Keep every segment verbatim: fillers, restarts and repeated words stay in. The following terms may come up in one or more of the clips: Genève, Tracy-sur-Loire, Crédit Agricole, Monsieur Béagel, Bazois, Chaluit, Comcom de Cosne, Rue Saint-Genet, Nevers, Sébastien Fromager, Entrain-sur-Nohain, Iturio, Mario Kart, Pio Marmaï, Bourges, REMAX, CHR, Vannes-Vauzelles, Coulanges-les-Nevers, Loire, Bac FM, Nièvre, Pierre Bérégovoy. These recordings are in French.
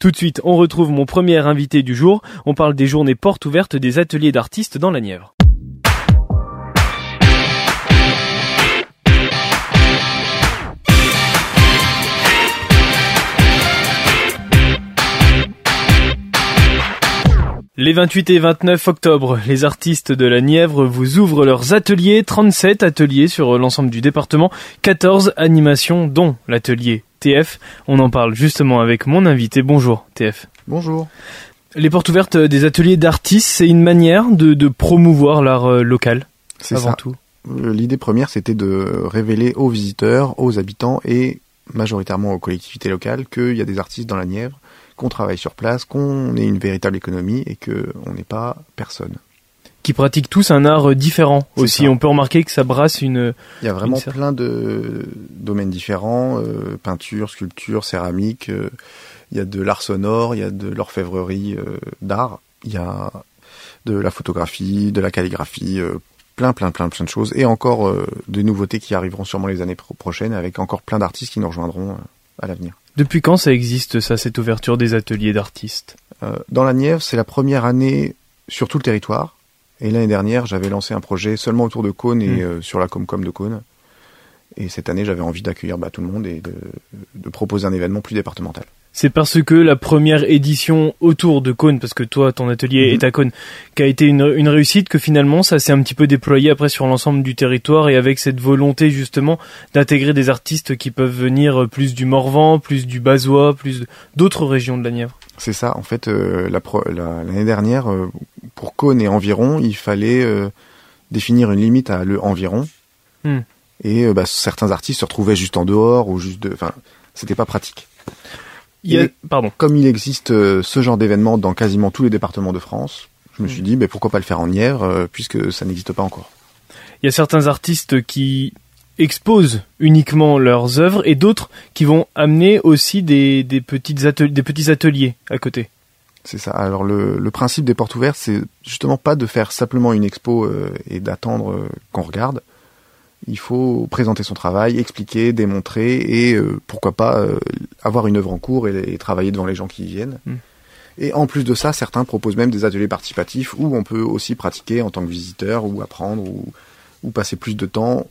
Tout de suite, on retrouve mon premier invité du jour. On parle des journées portes ouvertes des ateliers d'artistes dans la Nièvre. Les vingt-huit et vingt-neuf octobre, les artistes de la Nièvre vous ouvrent leurs ateliers, trente-sept ateliers sur l'ensemble du département, quatorze animations dont l'atelier T F. On en parle justement avec mon invité. Bonjour T F. Bonjour. Les portes ouvertes des ateliers d'artistes, c'est une manière de, de promouvoir l'art local, c'est avant ça. Tout. L'idée première, c'était de révéler aux visiteurs, aux habitants et majoritairement aux collectivités locales qu'il y a des artistes dans la Nièvre, qu'on travaille sur place, qu'on ait une véritable économie et qu'on n'est pas personne. Qui pratiquent tous un art différent c'est aussi. Ça. On peut remarquer que ça brasse une... Il y a vraiment une... plein de domaines différents, euh, peinture, sculpture, céramique, euh, il y a de l'art sonore, il y a de l'orfèvrerie euh, d'art, il y a de la photographie, de la calligraphie, euh, plein, plein, plein, plein de choses. Et encore euh, des nouveautés qui arriveront sûrement les années pro- prochaines avec encore plein d'artistes qui nous rejoindront euh, à l'avenir. Depuis quand ça existe, ça, cette ouverture des ateliers d'artistes ? euh, Dans la Nièvre, c'est la première année sur tout le territoire. Et l'année dernière, j'avais lancé un projet seulement autour de Cosne et mmh. euh, sur la Comcom de Cosne. Et cette année, j'avais envie d'accueillir bah, tout le monde et de, de proposer un événement plus départemental. C'est parce que la première édition autour de Cosne, parce que toi, ton atelier mmh. est à Cosne, qui a été une, une réussite, que finalement, ça s'est un petit peu déployé après sur l'ensemble du territoire et avec cette volonté, justement, d'intégrer des artistes qui peuvent venir plus du Morvan, plus du Bazois, plus d'autres régions de la Nièvre. C'est ça. En fait, euh, la pro- la, l'année dernière, euh, pour Cosne et environ, il fallait euh, définir une limite à le environ. Mmh. Et euh, bah, certains artistes se retrouvaient juste en dehors ou juste... Enfin, c'était pas pratique. Il y a... Pardon. Comme il existe euh, ce genre d'événement dans quasiment tous les départements de France, je me mmh. suis dit, bah, pourquoi pas le faire en Nièvre, euh, puisque ça n'existe pas encore. Il y a certains artistes qui exposent uniquement leurs œuvres et d'autres qui vont amener aussi des, des, petites atel- des petits ateliers à côté. C'est ça. Alors le, le principe des portes ouvertes, c'est justement pas de faire simplement une expo euh, et d'attendre euh, qu'on regarde. Il faut présenter son travail, expliquer, démontrer et euh, pourquoi pas euh, avoir une œuvre en cours et, et travailler devant les gens qui viennent. Mmh. Et en plus de ça, certains proposent même des ateliers participatifs où on peut aussi pratiquer en tant que visiteur ou apprendre ou, ou passer plus de temps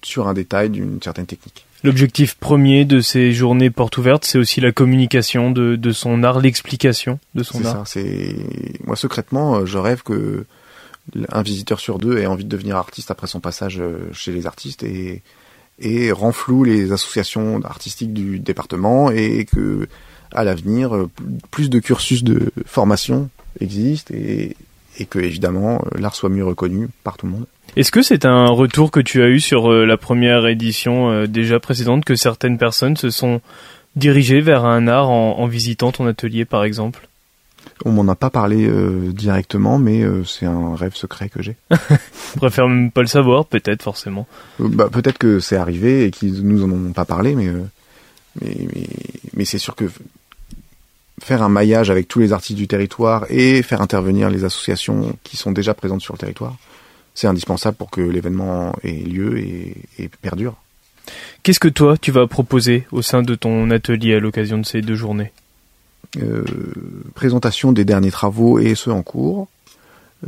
sur un détail d'une certaine technique. L'objectif premier de ces journées portes ouvertes, c'est aussi la communication de, de son art, l'explication de son c'est art. C'est ça. C'est... Moi, secrètement, je rêve que un visiteur sur deux ait envie de devenir artiste après son passage chez les artistes et, et renfloue les associations artistiques du département et que, à l'avenir, plus de cursus de formation existent et, et que, évidemment, l'art soit mieux reconnu par tout le monde. Est-ce que c'est un retour que tu as eu sur la première édition déjà précédente, que certaines personnes se sont dirigées vers un art en, en visitant ton atelier, par exemple ? On m'en a pas parlé euh, directement, mais euh, c'est un rêve secret que j'ai. Je préfère même pas le savoir, peut-être, forcément. Euh, bah, peut-être que c'est arrivé et qu'ils nous en ont pas parlé, mais, euh, mais, mais, mais c'est sûr que f- faire un maillage avec tous les artistes du territoire et faire intervenir les associations qui sont déjà présentes sur le territoire, c'est indispensable pour que l'événement ait lieu et, et perdure. Qu'est-ce que toi, tu vas proposer au sein de ton atelier à l'occasion de ces deux journées ? Euh, présentation des derniers travaux et ceux en cours.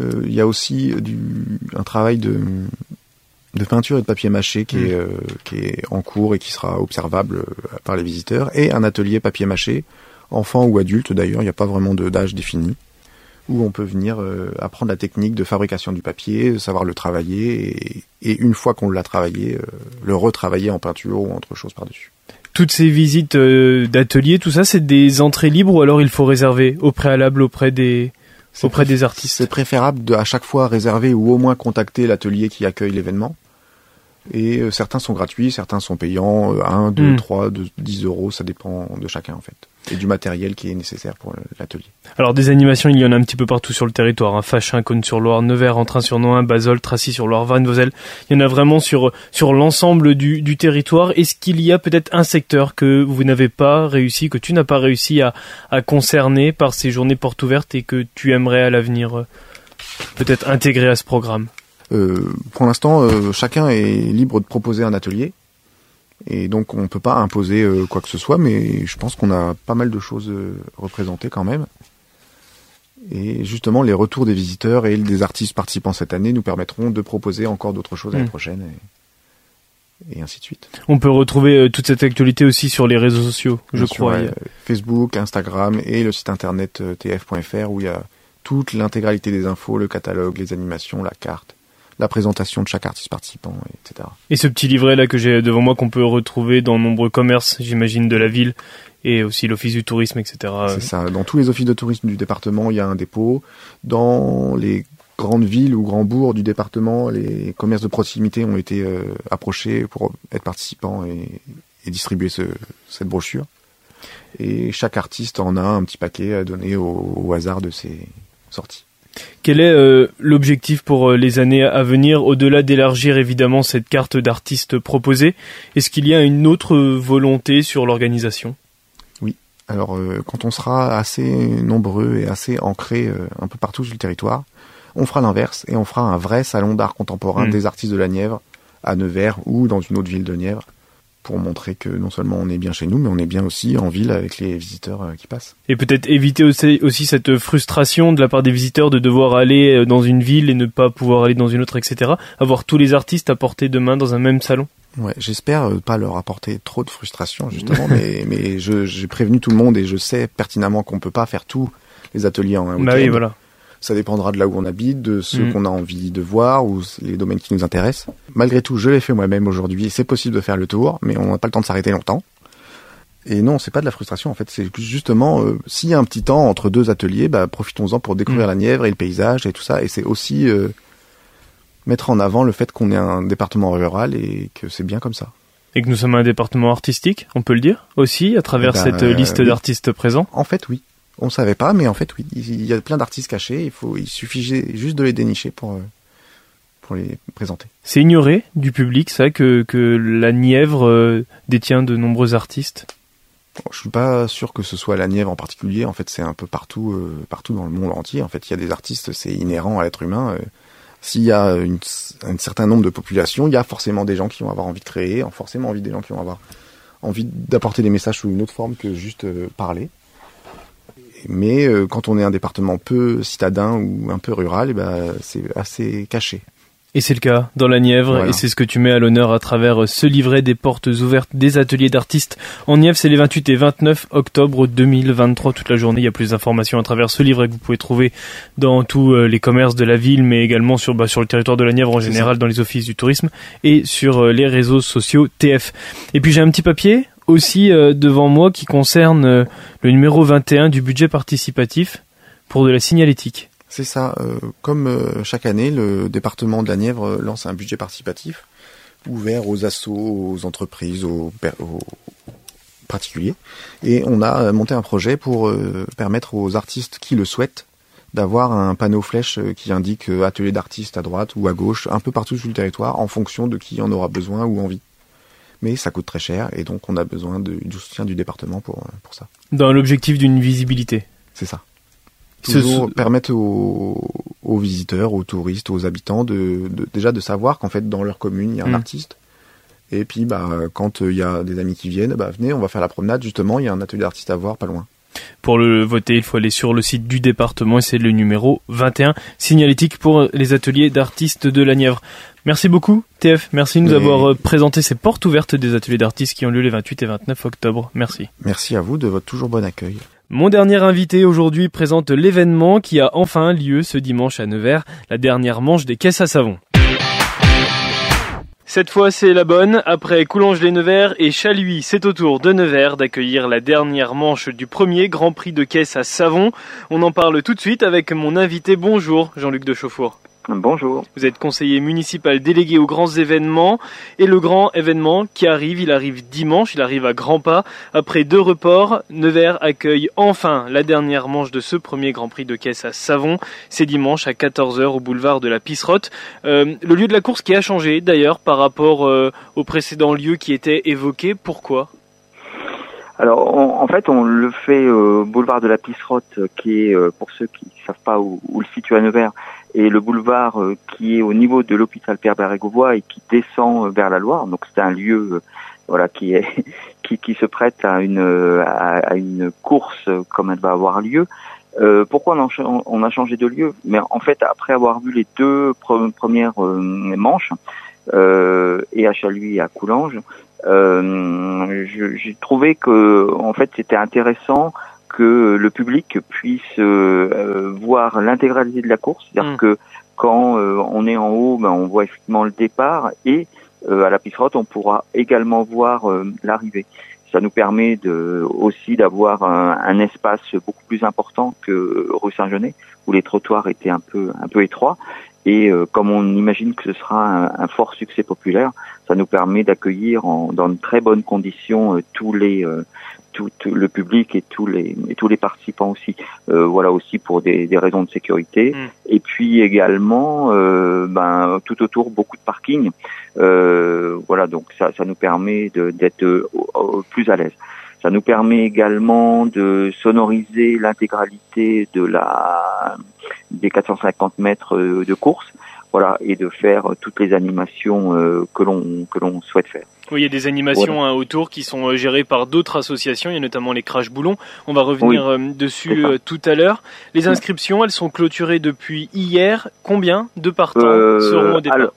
Euh, il y a aussi du, un travail de, de peinture et de papier mâché qui, mmh. est, euh, qui est en cours et qui sera observable par les visiteurs. Et un atelier papier mâché, enfant ou adulte d'ailleurs, il n'y a pas vraiment de, d'âge défini, où on peut venir euh, apprendre la technique de fabrication du papier, savoir le travailler et, et une fois qu'on l'a travaillé, euh, le retravailler en peinture ou autre chose par-dessus. Toutes ces visites d'ateliers, tout ça, c'est des entrées libres ou alors il faut réserver au préalable auprès des, auprès des artistes ? C'est préférable de à chaque fois réserver ou au moins contacter l'atelier qui accueille l'événement. Et euh, certains sont gratuits, certains sont payants, euh, un, deux, trois, dix euros, ça dépend de chacun en fait. Et du matériel qui est nécessaire pour l'atelier. Alors des animations, il y en a un petit peu partout sur le territoire. Hein. Fachin, Cosne-sur-Loire, Nevers, Entrain-sur-Nohain, Bazols, Tracy-sur-Loire, Vannes-Vauzelles. Il y en a vraiment sur, sur l'ensemble du, du territoire. Est-ce qu'il y a peut-être un secteur que vous n'avez pas réussi, que tu n'as pas réussi à, à concerner par ces journées portes ouvertes et que tu aimerais à l'avenir euh, peut-être intégrer à ce programme ? Euh, pour l'instant, euh, chacun est libre de proposer un atelier. Et donc on ne peut pas imposer euh, quoi que ce soit, mais je pense qu'on a pas mal de choses euh, représentées quand même. Et justement, les retours des visiteurs et des artistes participants cette année nous permettront de proposer encore d'autres choses mmh. l'année prochaine. Et... et ainsi de suite. On peut retrouver euh, toute cette actualité aussi sur les réseaux sociaux, je sur, crois. Euh, Facebook, Instagram et le site internet euh, t f point f r où il y a toute l'intégralité des infos, le catalogue, les animations, la carte, la présentation de chaque artiste participant, et cetera. Et ce petit livret là que j'ai devant moi qu'on peut retrouver dans nombreux commerces, j'imagine, de la ville et aussi l'office du tourisme, et cetera. C'est ça. Dans tous les offices de tourisme du département, il y a un dépôt. Dans les grandes villes ou grands bourgs du département, les commerces de proximité ont été euh, approchés pour être participants et, et distribuer ce, cette brochure. Et chaque artiste en a un petit paquet à donner au, au hasard de ses sorties. Quel est euh, l'objectif pour euh, les années à venir, au-delà d'élargir évidemment cette carte d'artistes proposée? Est-ce qu'il y a une autre volonté sur l'organisation? Oui, alors euh, quand on sera assez nombreux et assez ancrés euh, un peu partout sur le territoire, on fera l'inverse et on fera un vrai salon d'art contemporain mmh. des artistes de la Nièvre à Nevers ou dans une autre ville de Nièvre pour montrer que non seulement on est bien chez nous, mais on est bien aussi en ville avec les visiteurs qui passent. Et peut-être éviter aussi, aussi cette frustration de la part des visiteurs de devoir aller dans une ville et ne pas pouvoir aller dans une autre, et cetera. Avoir tous les artistes à portée de main dans un même salon. Ouais, j'espère pas leur apporter trop de frustration justement, mais, mais je, j'ai prévenu tout le monde et je sais pertinemment qu'on peut pas faire tous les ateliers en un week-end. Bah oui, voilà. Ça dépendra de là où on habite, de ce mmh. qu'on a envie de voir ou les domaines qui nous intéressent. Malgré tout, je l'ai fait moi-même aujourd'hui. C'est possible de faire le tour, mais on n'a pas le temps de s'arrêter longtemps. Et non, c'est pas de la frustration en fait. C'est justement, euh, s'il y a un petit temps entre deux ateliers, bah, profitons-en pour découvrir mmh. la Nièvre et le paysage et tout ça. Et c'est aussi euh, mettre en avant le fait qu'on est un département rural et que c'est bien comme ça. Et que nous sommes un département artistique, on peut le dire aussi, à travers ben, cette euh, liste oui. d'artistes présents. En fait, oui. On ne savait pas, mais en fait, oui, il y a plein d'artistes cachés. Il faut, il suffisait juste de les dénicher pour, pour les présenter. C'est ignoré du public, ça, que, que la Nièvre euh, détient de nombreux artistes. Bon, je ne suis pas sûr que ce soit la Nièvre en particulier. En fait, c'est un peu partout, euh, partout dans le monde entier. En fait, il y a des artistes, c'est inhérent à l'être humain. Euh, s'il y a une, un certain nombre de populations, il y a forcément des gens qui vont avoir envie de créer, forcément envie des gens qui vont avoir envie d'apporter des messages sous une autre forme que juste euh, parler. Mais euh, quand on est un département peu citadin ou un peu rural, et ben, c'est assez caché. Et c'est le cas dans la Nièvre, voilà. Et c'est ce que tu mets à l'honneur à travers ce livret des portes ouvertes des ateliers d'artistes en Nièvre. C'est les vingt-huit et vingt-neuf octobre deux mille vingt-trois, toute la journée. Il y a plus d'informations à travers ce livret que vous pouvez trouver dans tous les commerces de la ville, mais également sur, bah, sur le territoire de la Nièvre en c'est général, ça. Dans les offices du tourisme et sur les réseaux sociaux T F. Et puis j'ai un petit papier aussi euh, devant moi qui concerne euh, le numéro vingt et un du budget participatif pour de la signalétique. C'est ça, euh, comme euh, chaque année, le département de la Nièvre euh, lance un budget participatif ouvert aux assos, aux entreprises, aux, aux particuliers, et on a monté un projet pour euh, permettre aux artistes qui le souhaitent d'avoir un panneau flèche qui indique euh, atelier d'artistes à droite ou à gauche, un peu partout sur le territoire, en fonction de qui en aura besoin ou envie. Mais ça coûte très cher et donc on a besoin de, du soutien du département pour, pour ça. Dans l'objectif d'une visibilité. C'est ça. Toujours Ce... permettre aux, aux visiteurs, aux touristes, aux habitants de, de, déjà de savoir qu'en fait dans leur commune il y a un mmh. artiste. Et puis bah, quand il y a des amis qui viennent, bah, venez on va faire la promenade justement, il y a un atelier d'artiste à voir pas loin. Pour le voter, il faut aller sur le site du département et c'est le numéro vingt et un, signalétique pour les ateliers d'artistes de la Nièvre. Merci beaucoup T F, merci de nous Mais... avoir présenté ces portes ouvertes des ateliers d'artistes qui ont lieu les vingt-huit et vingt-neuf octobre. Merci. Merci à vous de votre toujours bon accueil. Mon dernier invité aujourd'hui présente l'événement qui a enfin lieu ce dimanche à Nevers, la dernière manche des caisses à savon. Cette fois, c'est la bonne. Après Coulanges-les-Nevers et Chaluit, c'est au tour de Nevers d'accueillir la dernière manche du premier Grand Prix de caisses à savon. On en parle tout de suite avec mon invité. Bonjour, Jean-Luc de Chauffour. Bonjour. Vous êtes conseiller municipal délégué aux grands événements. Et le grand événement qui arrive, il arrive dimanche, il arrive à grands pas. Après deux reports, Nevers accueille enfin la dernière manche de ce premier Grand Prix de caisses à savon. C'est dimanche à quatorze heures au boulevard de la Pisserotte. Euh, le lieu de la course qui a changé d'ailleurs par rapport euh, au précédent lieu qui était évoqué. Pourquoi ? Alors on, en fait on le fait euh, boulevard de la Pisserotte qui est, euh, pour ceux qui ne savent pas où, où le situe à Nevers, et le boulevard euh, qui est au niveau de l'hôpital Pierre Bérégovoy et qui descend euh, vers la Loire. Donc c'est un lieu voilà, qui est qui, qui se prête à une à, à une course comme elle va avoir lieu. Euh, pourquoi on a, on a changé de lieu? Mais en fait, après avoir vu les deux pre- premières euh, manches euh, et à Chaluit et à Coulanges, euh, je, j'ai trouvé que en fait c'était intéressant que le public puisse euh, voir l'intégralité de la course, c'est-à-dire mmh. que quand euh, on est en haut, ben, on voit effectivement le départ et euh, à la Pisserotte, on pourra également voir euh, l'arrivée. Ça nous permet de, aussi d'avoir un, un espace beaucoup plus important que Rue Saint-Genet, où les trottoirs étaient un peu, un peu étroits. Et euh, comme on imagine que ce sera un, un fort succès populaire, ça nous permet d'accueillir en, dans de très bonnes conditions euh, tous les, euh, tout, tout le public et tous les, et tous les participants aussi. Euh, voilà aussi pour des, des raisons de sécurité. Mmh. Et puis également, euh, ben tout autour beaucoup de parkings. Euh, voilà donc ça, ça nous permet de, d'être euh, plus à l'aise. Ça nous permet également de sonoriser l'intégralité de la des quatre cent cinquante mètres de course, voilà, et de faire toutes les animations euh, que l'on que l'on souhaite faire. Oui, il y a des animations voilà. hein, autour qui sont gérées par d'autres associations, il y a notamment les crash boulons. On va revenir oui, dessus tout à l'heure. Les inscriptions, elles sont clôturées depuis hier. Combien de partants euh, seront au départ? Alors,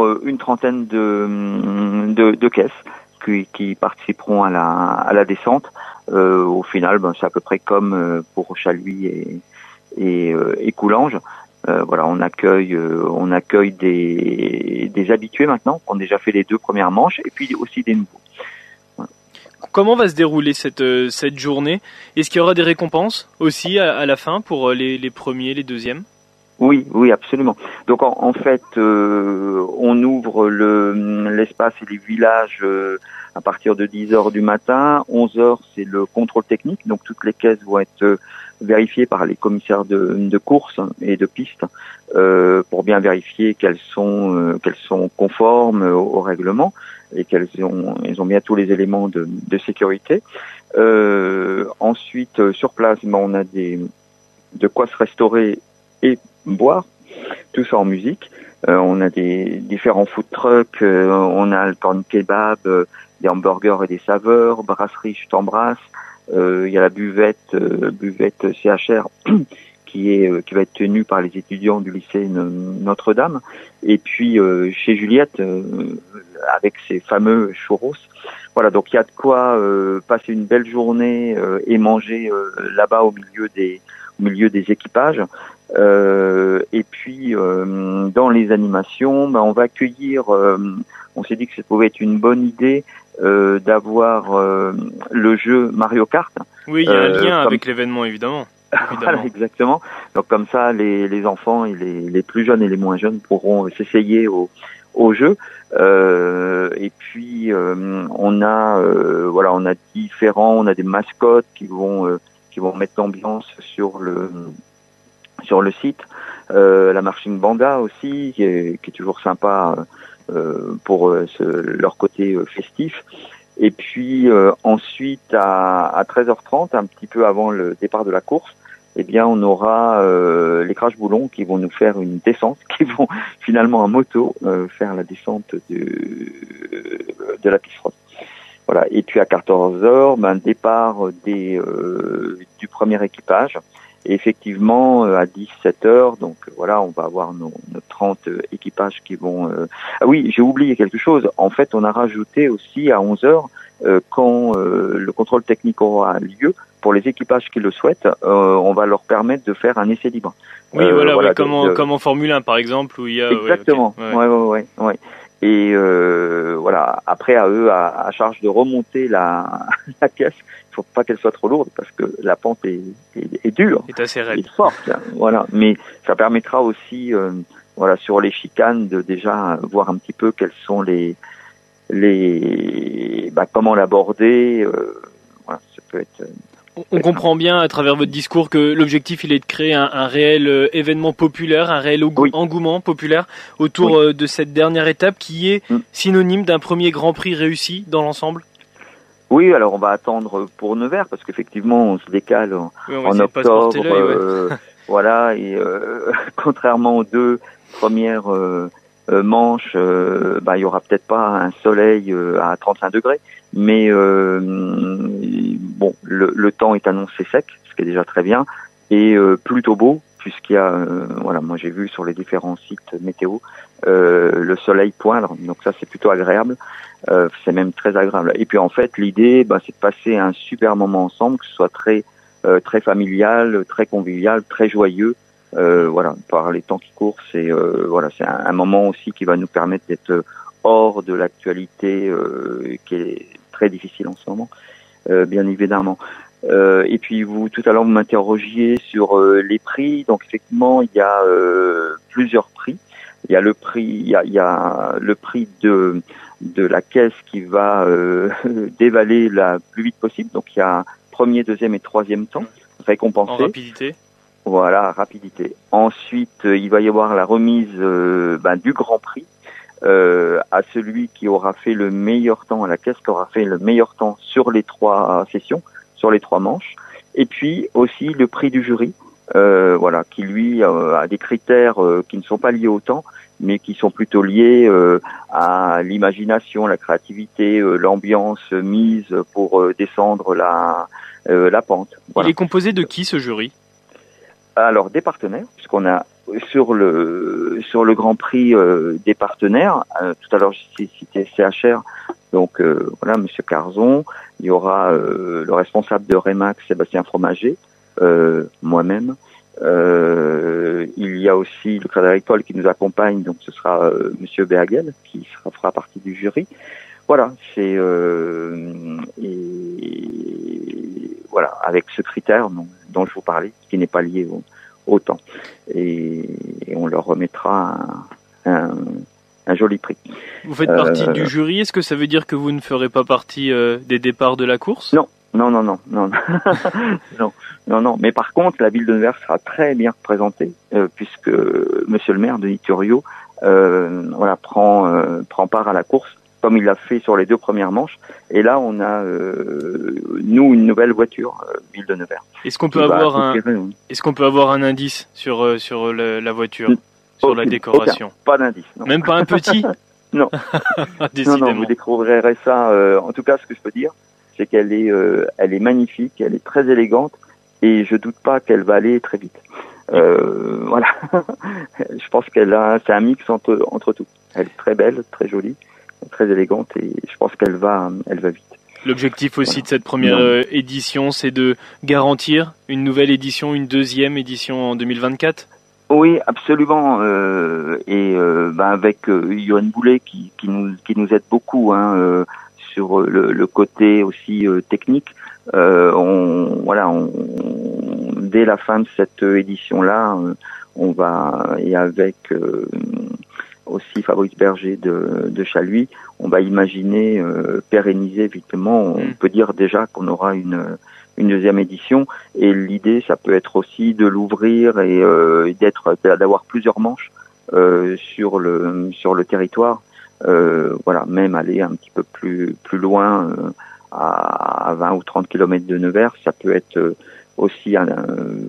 alors une trentaine de de, de caisses. Qui, qui participeront à la, à la descente. Euh, au final, ben, c'est à peu près comme euh, pour Chaluit et, et, euh, et Coulanges. Euh, voilà, on accueille, euh, on accueille des, des habitués maintenant, qui ont déjà fait les deux premières manches, et puis aussi des nouveaux. Voilà. Comment va se dérouler cette, euh, cette journée? Est-ce qu'il y aura des récompenses aussi à, à la fin pour les, les premiers, les deuxièmes? Oui, oui, absolument. Donc en, en fait, euh, on ouvre le, l'espace et les villages euh, à partir de dix heures du matin. onze heures, c'est le contrôle technique. Donc toutes les caisses vont être euh, vérifiées par les commissaires de, de course et de piste euh, pour bien vérifier qu'elles sont euh, qu'elles sont conformes au, au règlement et qu'elles ont elles ont bien tous les éléments de, de sécurité. Euh, ensuite, euh, sur place, ben, on a des de quoi se restaurer et boire, tout ça en musique. Euh, on a des différents food trucks, euh, on a le corn kebab, euh, des hamburgers et des saveurs, brasserie je t'embrasse, il euh, y a la buvette, euh, buvette C H R qui est euh, qui va être tenue par les étudiants du lycée Notre-Dame, et puis euh, chez Juliette euh, avec ses fameux churros. Voilà, donc il y a de quoi euh, passer une belle journée euh, et manger euh, là-bas au milieu des au milieu des équipages. Euh, et puis euh, dans les animations, ben, on va accueillir. Euh, on s'est dit que ça pouvait être une bonne idée euh, d'avoir euh, le jeu Mario Kart. Oui, il y a euh, un lien comme... avec l'événement évidemment. évidemment. Voilà, exactement. Donc comme ça, les, les enfants et les, les plus jeunes et les moins jeunes pourront s'essayer au, au jeu. Euh, et puis euh, on a euh, voilà, on a différents, on a des mascottes qui vont euh, qui vont mettre l'ambiance sur le. sur le site, euh, la marching banda aussi, qui est, qui est toujours sympa euh, pour euh, ce, leur côté euh, festif. Et puis euh, ensuite, à, à treize heures trente, un petit peu avant le départ de la course, eh bien, on aura euh, les crash boulons qui vont nous faire une descente, qui vont finalement en moto euh, faire la descente de, de la Pisserotte. Voilà. Et puis à quatorze heures, ben, départ des, euh, du premier équipage. Et effectivement, à dix-sept heures, donc voilà, on va avoir nos, nos trente équipages qui vont... Euh... Ah oui, j'ai oublié quelque chose. En fait, on a rajouté aussi à onze heures, euh, quand euh, le contrôle technique aura lieu, pour les équipages qui le souhaitent, euh, on va leur permettre de faire un essai libre. Oui, euh, voilà, voilà oui, comme, en, de... comme en Formule un, par exemple, où il y a... Exactement, oui, okay. ouais, ouais, ouais, ouais, ouais. Et euh, voilà, après à eux, à, à charge de remonter la, la caisse, il ne faut pas qu'elle soit trop lourde parce que la pente est, est, est dure, est assez raide, est forte, voilà. Mais ça permettra aussi, euh, voilà, sur les chicanes de déjà voir un petit peu quels sont les, les, bah, comment l'aborder. Euh, voilà, ça peut être. On comprend bien à travers votre discours que l'objectif il est de créer un, un réel euh, événement populaire, un réel ogou- oui. engouement populaire autour oui. euh, de cette dernière étape qui est mm. synonyme d'un premier Grand Prix réussi dans l'ensemble. Oui, alors on va attendre pour Nevers parce qu'effectivement on se décale en, oui, en octobre. Se euh, ouais. Voilà, et euh, contrairement aux deux premières euh, euh, Manche, euh, bah, il y aura peut-être pas un soleil euh, à trente-cinq degrés, mais euh, bon, le, le temps est annoncé sec, ce qui est déjà très bien, et euh, plutôt beau, puisqu'il y a, euh, voilà, moi j'ai vu sur les différents sites météo euh, le soleil poindre, donc ça c'est plutôt agréable, euh, c'est même très agréable. Et puis en fait l'idée, bah, c'est de passer un super moment ensemble, que ce soit très euh, très familial, très convivial, très joyeux. Euh, voilà, par les temps qui courent, c'est euh, voilà, c'est un, un moment aussi qui va nous permettre d'être hors de l'actualité euh, qui est très difficile en ce moment, euh, bien évidemment. Euh, et puis vous, tout à l'heure, vous m'interrogiez sur euh, les prix. Donc effectivement, il y a euh, plusieurs prix. Il y a le prix, il y a, il y a le prix de de la caisse qui va euh, dévaler la plus vite possible. Donc il y a premier, deuxième et troisième temps récompensés. En rapidité. Voilà, rapidité. Ensuite, il va y avoir la remise euh, ben, du Grand Prix euh, à celui qui aura fait le meilleur temps, à la caisse qui aura fait le meilleur temps sur les trois sessions, sur les trois manches. Et puis aussi le prix du jury, euh, voilà, qui lui euh, a des critères euh, qui ne sont pas liés au temps, mais qui sont plutôt liés euh, à l'imagination, la créativité, euh, l'ambiance mise pour euh, descendre la, euh, la pente. Voilà. Il est composé de qui, ce jury ? Alors des partenaires, puisqu'on a sur le sur le Grand Prix euh, des partenaires. Euh, tout à l'heure j'ai cité C H R, donc euh, voilà Monsieur Carzon. Il y aura euh, le responsable de REMAX, Sébastien Fromager, euh, moi-même. Euh, il y a aussi le Crédit Agricole qui nous accompagne, donc ce sera euh, Monsieur Béagel qui sera, fera partie du jury. Voilà, c'est euh, et voilà, avec ce critère dont, dont je vous parlais, qui n'est pas lié au, au temps, et, et on leur remettra un, un, un joli prix. Vous faites euh, partie du jury. Est-ce que ça veut dire que vous ne ferez pas partie euh, des départs de la course ? Non, non, non, non, non, non, non, non. Mais par contre, la ville de Nevers sera très bien représentée, euh, puisque Monsieur le maire de Iturio, euh, voilà, prend euh, prend part à la course, comme il l'a fait sur les deux premières manches. Et là, on a, euh, nous, une nouvelle voiture, euh, ville de Nevers. Est-ce qu'on peut avoir un, est-ce qu'on peut avoir un indice sur, sur le, la voiture, N- sur aucune, la décoration ? Aucun, pas d'indice. Non. Même pas un petit ? Non. non, non, vous découvrirez ça. Euh, en tout cas, ce que je peux dire, c'est qu'elle est, euh, elle est magnifique, elle est très élégante, et je doute pas qu'elle va aller très vite. Euh, voilà. Je pense qu'elle a, c'est un mix entre, entre tout. Elle est très belle, très jolie, très élégante, et je pense qu'elle va, elle va vite. L'objectif aussi, voilà, de cette première non. édition, c'est de garantir une nouvelle édition, une deuxième édition en deux mille vingt-quatre. Oui, absolument. Euh, et euh, bah, avec euh, Yoann Boulet qui, qui nous qui nous aide beaucoup hein, euh, sur le, le côté aussi euh, technique. Euh, on voilà, on, dès la fin de cette édition là, on va et avec euh, aussi Fabrice Berger de, de Chaluit, on va imaginer, euh, pérenniser, évidemment, on mmh. peut dire déjà qu'on aura une, une deuxième édition, et l'idée, ça peut être aussi de l'ouvrir et euh, d'être, d'avoir plusieurs manches euh, sur le sur le territoire, euh, voilà, même aller un petit peu plus plus loin, euh, à vingt ou trente kilomètres de Nevers, ça peut être euh, aussi un, euh,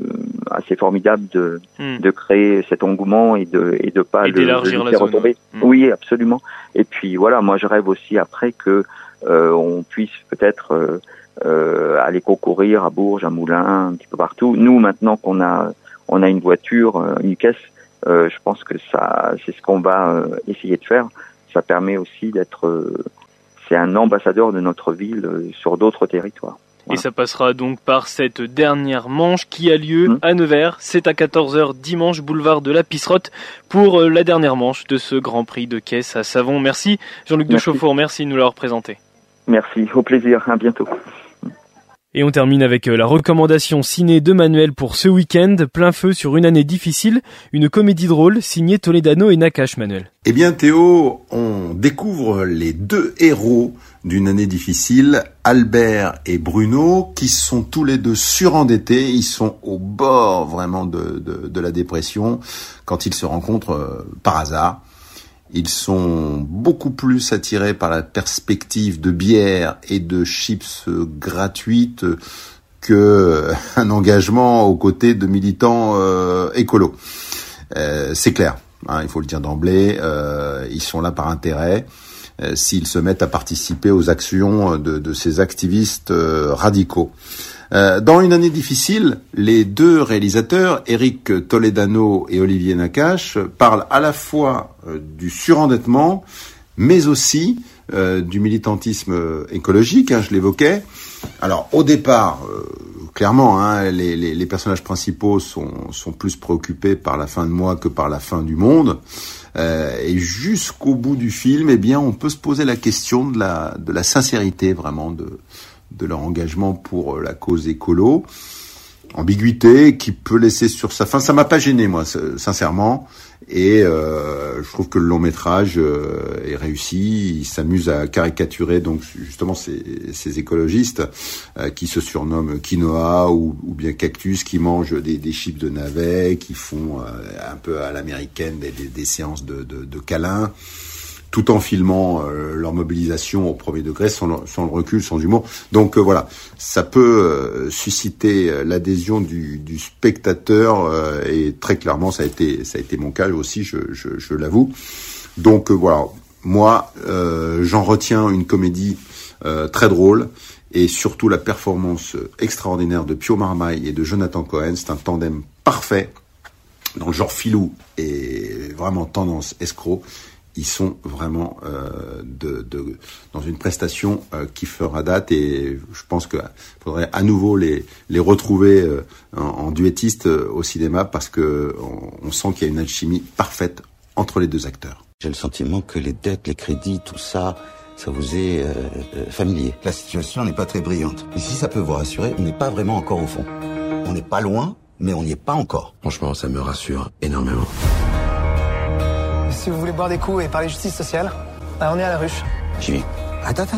assez formidable de, mm. de créer cet engouement et de et de pas et le, d'élargir le faire retomber. Mm. Oui, absolument. Et puis voilà, moi je rêve aussi après que euh, on puisse peut-être euh, euh, aller concourir à Bourges, à Moulins, un petit peu partout. Nous maintenant qu'on a on a une voiture, une caisse, euh, je pense que ça c'est ce qu'on va euh, essayer de faire. Ça permet aussi d'être euh, c'est un ambassadeur de notre ville euh, sur d'autres territoires. Et ça passera donc par cette dernière manche qui a lieu mmh. à Nevers. C'est à quatorze heures dimanche, boulevard de la Pisserotte, pour la dernière manche de ce Grand Prix de caisses à savon. Merci Jean-Luc de Chauffour, merci de nous l'avoir présenté. Merci, au plaisir, à bientôt. Et on termine avec la recommandation ciné de Manuel pour ce week-end. Plein feu sur une année difficile, une comédie drôle signée Toledano et Nakache, Manuel. Eh bien Théo, on découvre les deux héros d'une année difficile, Albert et Bruno, qui sont tous les deux surendettés. Ils sont au bord vraiment de, de, de la dépression quand ils se rencontrent euh, par hasard. Ils sont beaucoup plus attirés par la perspective de bière et de chips gratuites que un engagement aux côtés de militants euh, écolos. Euh, c'est clair. hein, il faut le dire d'emblée, euh, ils sont là par intérêt. Euh, s'ils se mettent à participer aux actions de, de ces activistes euh, radicaux. Euh, dans une année difficile, les deux réalisateurs, Éric Toledano et Olivier Nakache, parlent à la fois euh, du surendettement, mais aussi euh, du militantisme écologique, hein, je l'évoquais. Alors, au départ, euh, clairement, hein, les, les, les personnages principaux sont, sont plus préoccupés par la fin de mois que par la fin du monde. Euh, et jusqu'au bout du film, eh bien, on peut se poser la question de la, de la sincérité, vraiment, de, de leur engagement pour la cause écolo. Ambiguïté qui peut laisser sur sa fin. Ça m'a pas gêné, moi, sincèrement. Et euh, je trouve que le long métrage euh, est réussi. Il s'amuse à caricaturer donc justement ces, ces écologistes euh, qui se surnomment quinoa ou, ou bien cactus, qui mangent des, des chips de navets, qui font euh, un peu à l'américaine des, des, des séances de, de, de câlins, tout en filmant euh, leur mobilisation au premier degré, sans le, sans le recul, sans humour. Donc euh, voilà, ça peut euh, susciter euh, l'adhésion du, du spectateur, euh, et très clairement, ça a été, ça a été mon cas aussi, je, je, je l'avoue. Donc euh, voilà, moi, euh, j'en retiens une comédie euh, très drôle, et surtout la performance extraordinaire de Pio Marmaï et de Jonathan Cohen. C'est un tandem parfait, dans le genre filou et vraiment tendance escroc. Ils sont vraiment euh, de, de, dans une prestation euh, qui fera date, et je pense qu'il faudrait à nouveau les, les retrouver euh, en, en duettiste euh, au cinéma, parce que on, on sent qu'il y a une alchimie parfaite entre les deux acteurs. J'ai le sentiment que les dettes, les crédits, tout ça, ça vous est euh, euh, familier. La situation n'est pas très brillante. Et si ça peut vous rassurer, on n'est pas vraiment encore au fond. On n'est pas loin, mais on n'y est pas encore. Franchement, ça me rassure énormément. Si vous voulez boire des coups et parler justice sociale, bah on est à la ruche. J'y vais. Attends, attends,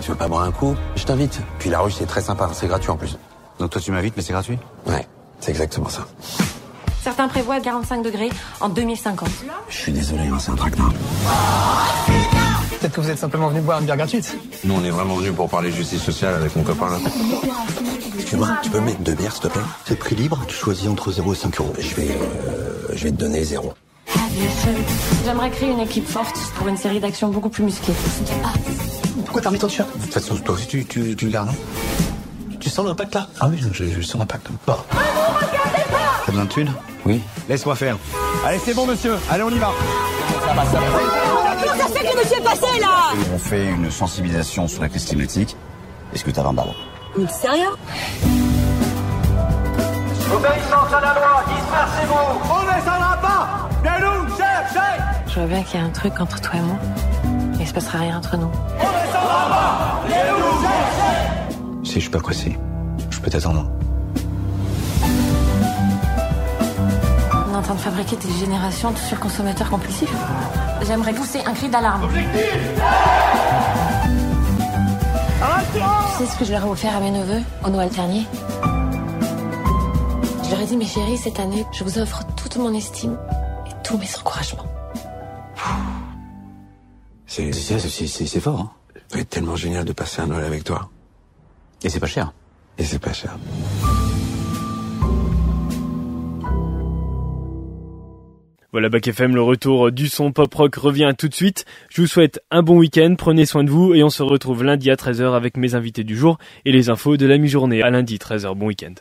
tu veux pas boire un coup? Je t'invite. Puis la ruche, c'est très sympa, c'est gratuit en plus. Donc toi, tu m'invites, mais c'est gratuit? Ouais, c'est exactement ça. Certains prévoient quarante-cinq degrés en deux mille cinquante. Je suis désolé, hein, c'est un traquenard. Peut-être que vous êtes simplement venu boire une bière gratuite. Nous, on est vraiment venus pour parler justice sociale avec mon copain, là. Excuse-moi, tu peux mettre deux bières, s'il te plaît? C'est prix libre, tu choisis entre zéro et cinq euros. Je vais, euh, je vais te donner zéro. J'aimerais créer une équipe forte pour une série d'actions beaucoup plus musclées. Ah, pourquoi t'as remis ton t-shirt? De toute façon, toi aussi, tu, tu, tu le gardes, non? Tu sens l'impact, là? Ah oui, je, je sens l'impact. Bah. Ah, vous regardez pas! T'as besoin de thunes? Oui. Laisse-moi faire. Allez, c'est bon, monsieur. Allez, on y va. Ça va, ça va. Comment ça se fait que le monsieur est passé, là? On fait une sensibilisation sur la crise climatique. Est-ce que t'as vingt balles? Mais sérieux? Obéissance à la loi, dispersez-vous! On ne s'en va pas! Je vois bien qu'il y a un truc entre toi et moi, mais il se passera rien entre nous. Si je suis pas pressé, je peux t'attendre. On est en train de fabriquer des générations de surconsommateurs compulsifs. J'aimerais pousser un cri d'alarme. Objectif! Tu sais ce que je leur ai offert à mes neveux au Noël dernier? Je leur ai dit, mes chéris, cette année, je vous offre toute mon estime. Tous mes encouragements. C'est, c'est, c'est, c'est, c'est fort, hein. Ça va être tellement génial de passer un Noël avec toi. Et c'est pas cher. Et c'est pas cher. Voilà, Bac F M, le retour du son pop-rock revient tout de suite. Je vous souhaite un bon week-end, prenez soin de vous, et on se retrouve lundi à treize heures avec mes invités du jour et les infos de la mi-journée. À lundi, treize heures, bon week-end.